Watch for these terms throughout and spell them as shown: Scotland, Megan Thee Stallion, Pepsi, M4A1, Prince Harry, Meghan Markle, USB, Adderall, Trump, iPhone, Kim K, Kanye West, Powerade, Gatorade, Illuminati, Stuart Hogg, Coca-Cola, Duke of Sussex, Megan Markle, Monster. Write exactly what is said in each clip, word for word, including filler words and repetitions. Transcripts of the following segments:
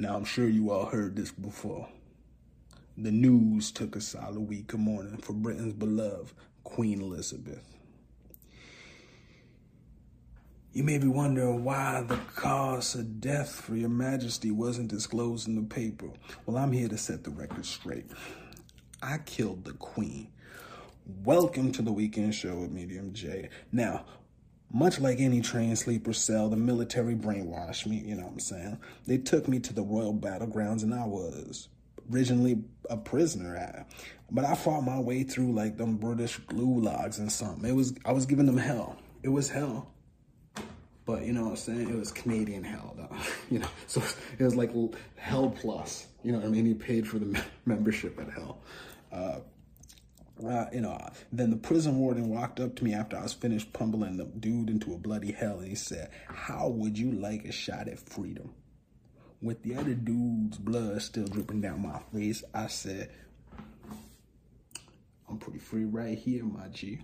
Now, I'm sure you all heard this before. The news took a solid week of mourning for Britain's beloved Queen Elizabeth. You may be wondering why the cause of death for your majesty wasn't disclosed in the paper. Well, I'm here to set the record straight. I killed the Queen. Welcome to the Weekend Show with Medium J. Now, much like any train sleeper cell, the military brainwashed me, you know what I'm saying? They took me to the royal battlegrounds, and I was originally a prisoner. I, but I fought my way through like them British glue logs and something. It was, I was giving them hell. It was hell. But you know what I'm saying? It was Canadian hell, though. You know, so it was like hell plus. You know what I mean? You paid for the membership at hell. Uh, Uh, you know, then the prison warden walked up to me after I was finished pummeling the dude into a bloody hell, and he said, "How would you like a shot at freedom?" With the other dude's blood still dripping down my face, I said, "I'm pretty free right here, my G."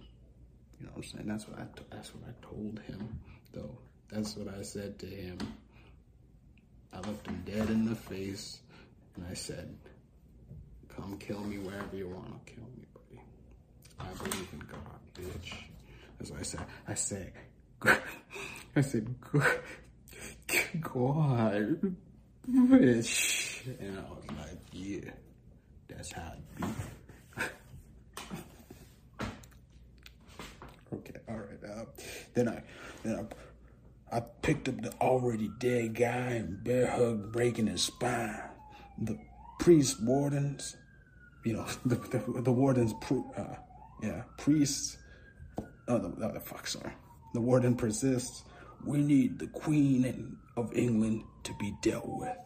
You know what I'm saying? That's what I t- that's what I told him, though. That's what I said to him. I looked him dead in the face, and I said, "Come kill me wherever you want to kill me. I believe in God, bitch." That's what I said. I said, I said, God, bitch. And I was like, yeah, that's how it be. Okay, all right. Uh, then I, then I, I picked up the already dead guy and bear hugged, breaking his spine. The priest wardens, you know, the the, the wardens. Uh, Yeah, priests, oh, the, oh, the fuck, sorry. The warden persists. "We need the Queen of England to be dealt with."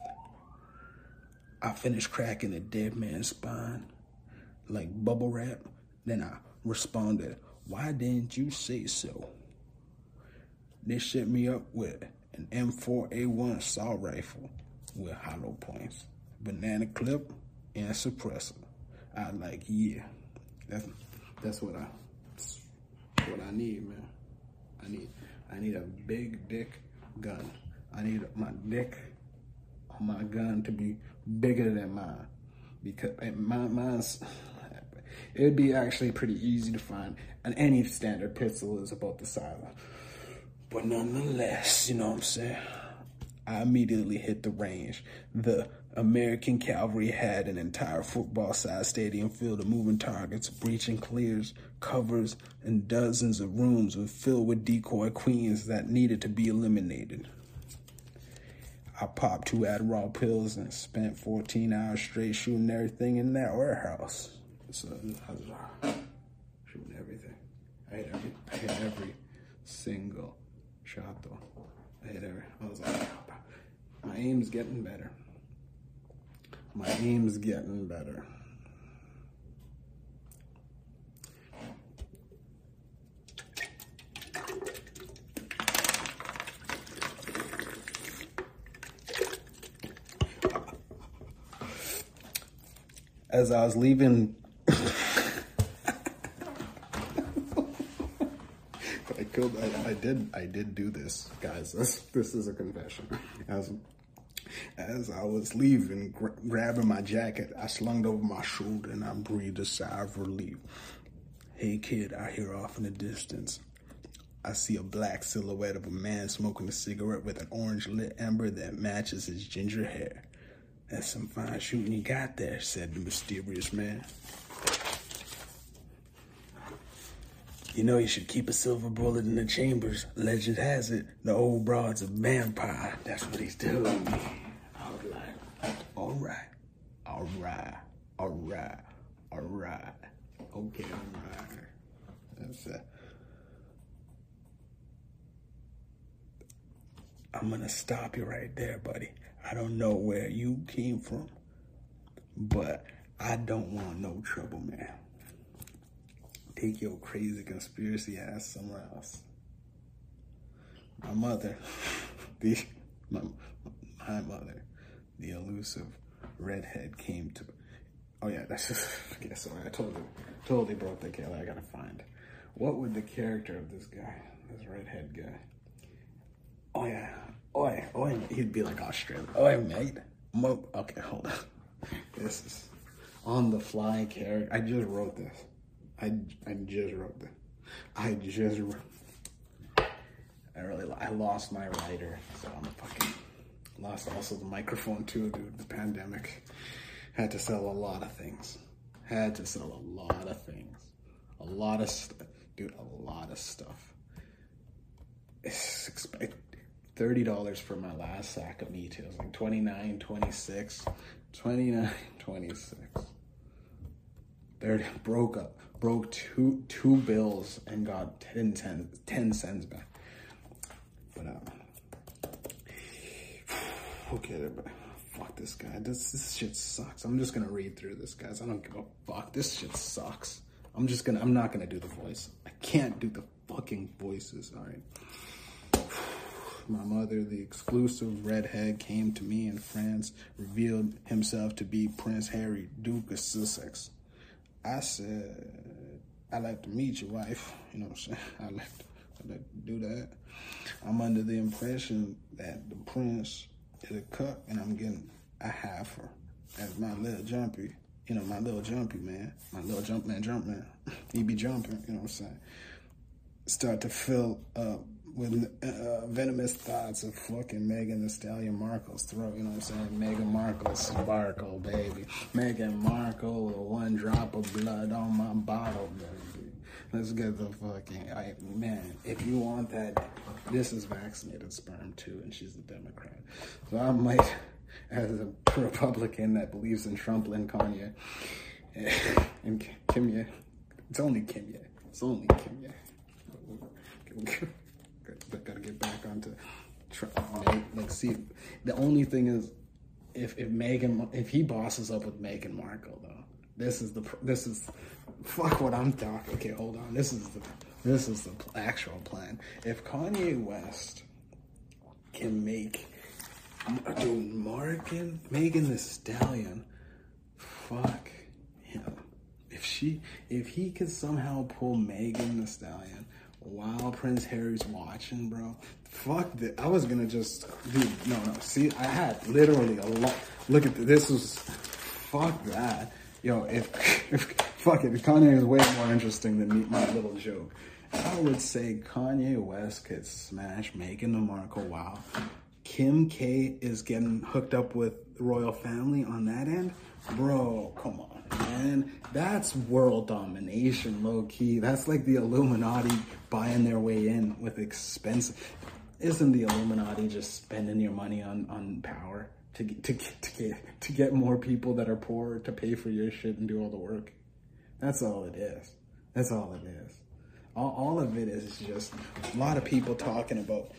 I finished cracking the dead man's spine like bubble wrap. Then I responded, "Why didn't you say so?" They set me up with an M four A one assault rifle with hollow points, banana clip, and suppressor. I like, yeah, that's... That's what I, that's what I need, man. I need, I need a big dick gun. I need my dick, my gun to be bigger than mine, because my mine's, it'd be actually pretty easy to find. And any standard pistol is about the size of, but nonetheless, you know what I'm saying? I immediately hit the range. The American cavalry had an entire football-sized stadium filled with moving targets, breaching clears, covers, and dozens of rooms were filled with decoy queens that needed to be eliminated. I popped two Adderall pills and spent fourteen hours straight shooting everything in that warehouse. So I was shooting everything. I hit every, I hit every single shot, though. I hit every. I was like, my aim's getting better. My aim's getting better. As I was leaving, I killed. I, I did. I did do this, guys. This, this is a confession. As As I was leaving, gra- grabbing my jacket, I slung it over my shoulder and I breathed a sigh of relief. "Hey kid," I hear off in the distance. I see a black silhouette of a man smoking a cigarette with an orange lit ember that matches his ginger hair. "That's some fine shooting you got there," said the mysterious man. "You know you should keep a silver bullet in the chambers. Legend has it, the old broad's a vampire." That's what he's telling me. I was like, all right, all right, all right, all right. Okay, all right. That's it. I'm gonna stop you right there, buddy. I don't know where you came from, but I don't want no trouble, man. Take your crazy conspiracy ass somewhere else. My mother, the my, my mother, the elusive redhead came to. Oh yeah, that's just okay. Sorry, I totally, totally broke the character. I gotta find what would the character of this guy, this redhead guy. Oh yeah, oi, oi, he'd be like Australian. Oi, mate, Mo okay, hold on. This is on the fly character. I just wrote this. I, I just wrote this. I just wrote. I really, I lost my writer. So I'm fucking lost also the microphone too, dude. The pandemic. Had to sell a lot of things. Had to sell a lot of things. A lot of stuff. Dude, a lot of stuff. It's thirty dollars for my last sack of meat. It was like twenty-nine, twenty-six, twenty-nine, twenty-six. thirty, broke up. Broke two two bills and got ten, ten, ten cents back. But, um, okay, but fuck this guy. This, this shit sucks. I'm just gonna read through this, guys. I don't give a fuck. This shit sucks. I'm just gonna, I'm not gonna do the voice. I can't do the fucking voices, all right. My mother, the exclusive redhead, came to me in France, revealed himself to be Prince Harry, Duke of Sussex. I said, I'd like to meet your wife. You know what I'm saying? I'd like to, I'd like to do that. I'm under the impression that the prince is a cup and I'm getting a half her as my little jumpy. You know, my little jumpy man, my little jump man, jump man, he be jumping, you know what I'm saying? Start to fill up with uh, venomous thoughts of fucking Megan Thee Stallion Markle's throat, you know what I'm saying? Megan Markle, sparkle, baby. Megan Markle, one drop of blood on my bottle, baby. Let's get the fucking, I, man, if you want that, this is vaccinated sperm too, and she's a Democrat. So I might... As a Republican that believes in Trump and Kanye and Kim K, it's only Kim K. It's only Kim K. Gotta get back onto Trump. Like, see, the only thing is, if if Megan, if he bosses up with Meghan Markle, though, this is the this is fuck what I'm talking. Okay, hold on. This is the this is the actual plan. If Kanye West can make. Dude, Morgan, Megan Thee Stallion, fuck him. If she, if he could somehow pull Megan Thee Stallion while Prince Harry's watching, bro, fuck this. I was gonna just, dude, no, no, see, I had literally a lot, look at this, this was, fuck that. Yo, if, if fuck it, Kanye is way more interesting than me, my little joke. I would say Kanye West could smash Megan Thee Markle while Kim K is getting hooked up with the royal family on that end. Bro, come on, man. That's world domination, low-key. That's like the Illuminati buying their way in with expensive... Isn't the Illuminati just spending your money on, on power to, to, to, get, to get more people that are poor to pay for your shit and do all the work? That's all it is. That's all it is. All, all of it is just a lot of people talking about...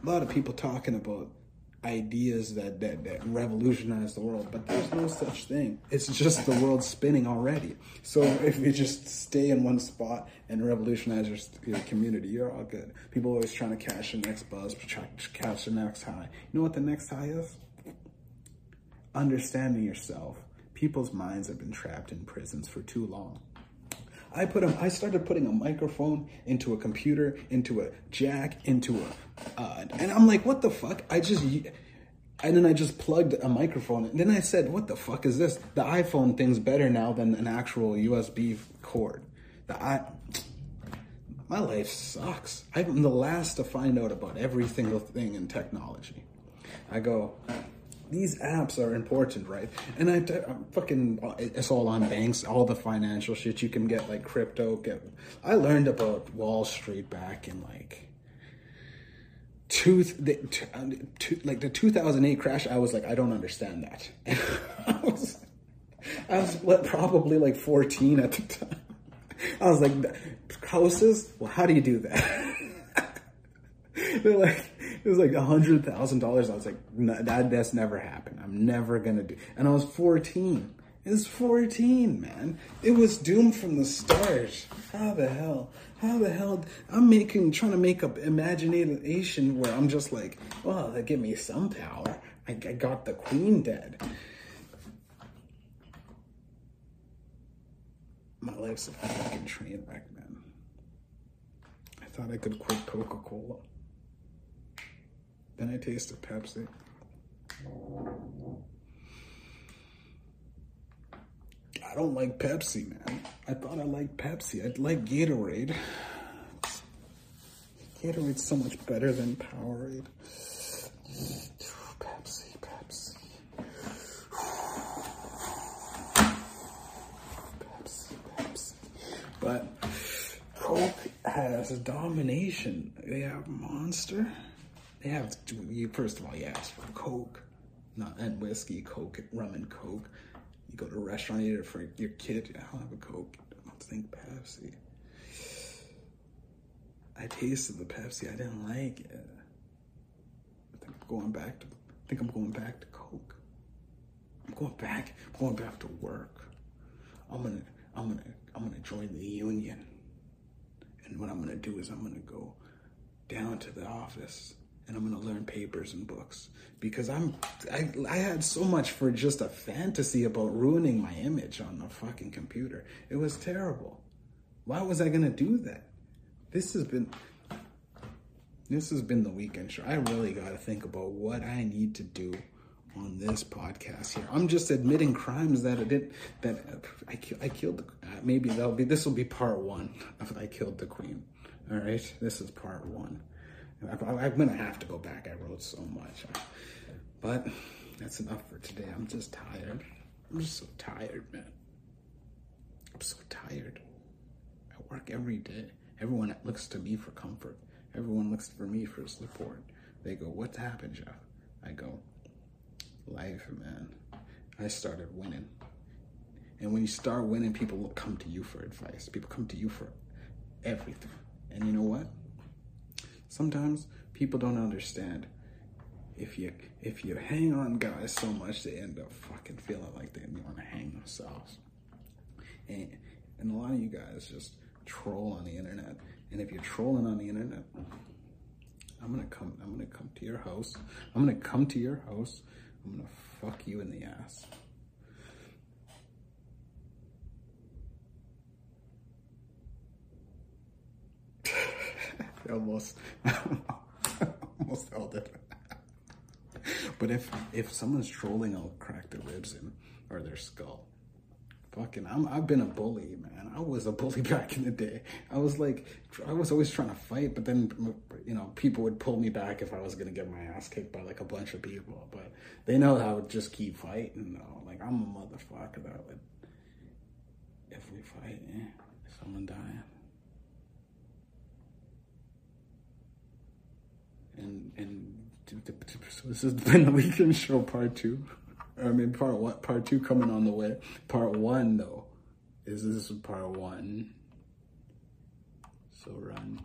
A lot of people talking about ideas that, that, that revolutionize the world, but there's no such thing. It's just the world spinning already. So if you just stay in one spot and revolutionize your, your community, you're all good. People are always trying to catch the next buzz, trying to catch the next high. You know what the next high is? Understanding yourself. People's minds have been trapped in prisons for too long. I put a, I started putting a microphone into a computer, into a jack, into a, uh, and I'm like, what the fuck? I just, and then I just plugged a microphone. And then I said, what the fuck is this? The iPhone thing's better now than an actual U S B cord. The I, my life sucks. I'm the last to find out about every single thing in technology. I go, these apps are important, right? And I, I'm fucking, it's all on banks, all the financial shit. You can get like crypto. Get, I learned about Wall Street back in like, two, the, two, like the two thousand eight crash. I was like, I don't understand that. I was, I was what, probably like fourteen at the time. I was like, houses? Well, how do you do that? They're like, it was like one hundred thousand dollars. I was like, no, that, that's never happened. I'm never going to do. And I was fourteen. It was fourteen, man. It was doomed from the start. How the hell? How the hell? I'm making, trying to make up imagination where I'm just like, well, that give me some power. I, I got the queen dead. My life's a fucking train wreck, man. I thought I could quit Coca-Cola. Then I tasted Pepsi. don't like Pepsi, man. I thought I liked Pepsi. I'd like Gatorade. Gatorade's so much better than Powerade. Pepsi, Pepsi. Pepsi, Pepsi. But Coke has a domination. They have Monster. They have, you first of all, you ask for Coke. Not, and whiskey, Coke, rum and Coke. You go to a restaurant, you eat it for your kid. I'll have a Coke. I don't think Pepsi. I tasted the Pepsi. I didn't like it. I think I'm going back to. I think I'm going back to Coke. I'm going back. I'm going back to work. I'm gonna. I'm gonna. I'm gonna join the union. And what I'm gonna do is I'm gonna go down to the office and I'm gonna learn papers and books because I'm. I I had so much for just a fantasy about ruining my image on the fucking computer. It was terrible. Why was I gonna do that? This has been, this has been the weekend show. I really got to think about what I need to do on this podcast here. I'm just admitting crimes that I did, that I, I killed, the, uh, maybe that'll be, this will be part one of I killed the queen. All right. This is part one. I, I, I'm going to have to go back. I wrote so much, but that's enough for today. I'm just tired. I'm just so tired, man. I'm so tired. I work every day. Everyone looks to me for comfort. Everyone looks for me for support. They go, what's happened, Jeff? I go, life, man. I started winning. And when you start winning, people will come to you for advice. People come to you for everything. And you know what? Sometimes people don't understand. If you if you hang on guys so much, they end up fucking feeling like they want to hang themselves. And, and a lot of you guys just troll on the internet, and if you're trolling on the internet, I'm gonna come I'm gonna come to your house I'm gonna come to your house I'm gonna fuck you in the ass. I almost almost held it. But if if someone's trolling, I'll crack their ribs in or their skull. Fucking, I'm, I've been a bully, man. I was a bully back in the day. I was like, I was always trying to fight, but then, you know, people would pull me back if I was going to get my ass kicked by, like, a bunch of people. But they know that I would just keep fighting, though. Like, I'm a motherfucker that would, if we fight, yeah, someone dying. And, and this has been the Weekend Show Part two. I mean, part one, part two coming on the way. Part one, though, is this part one. So run.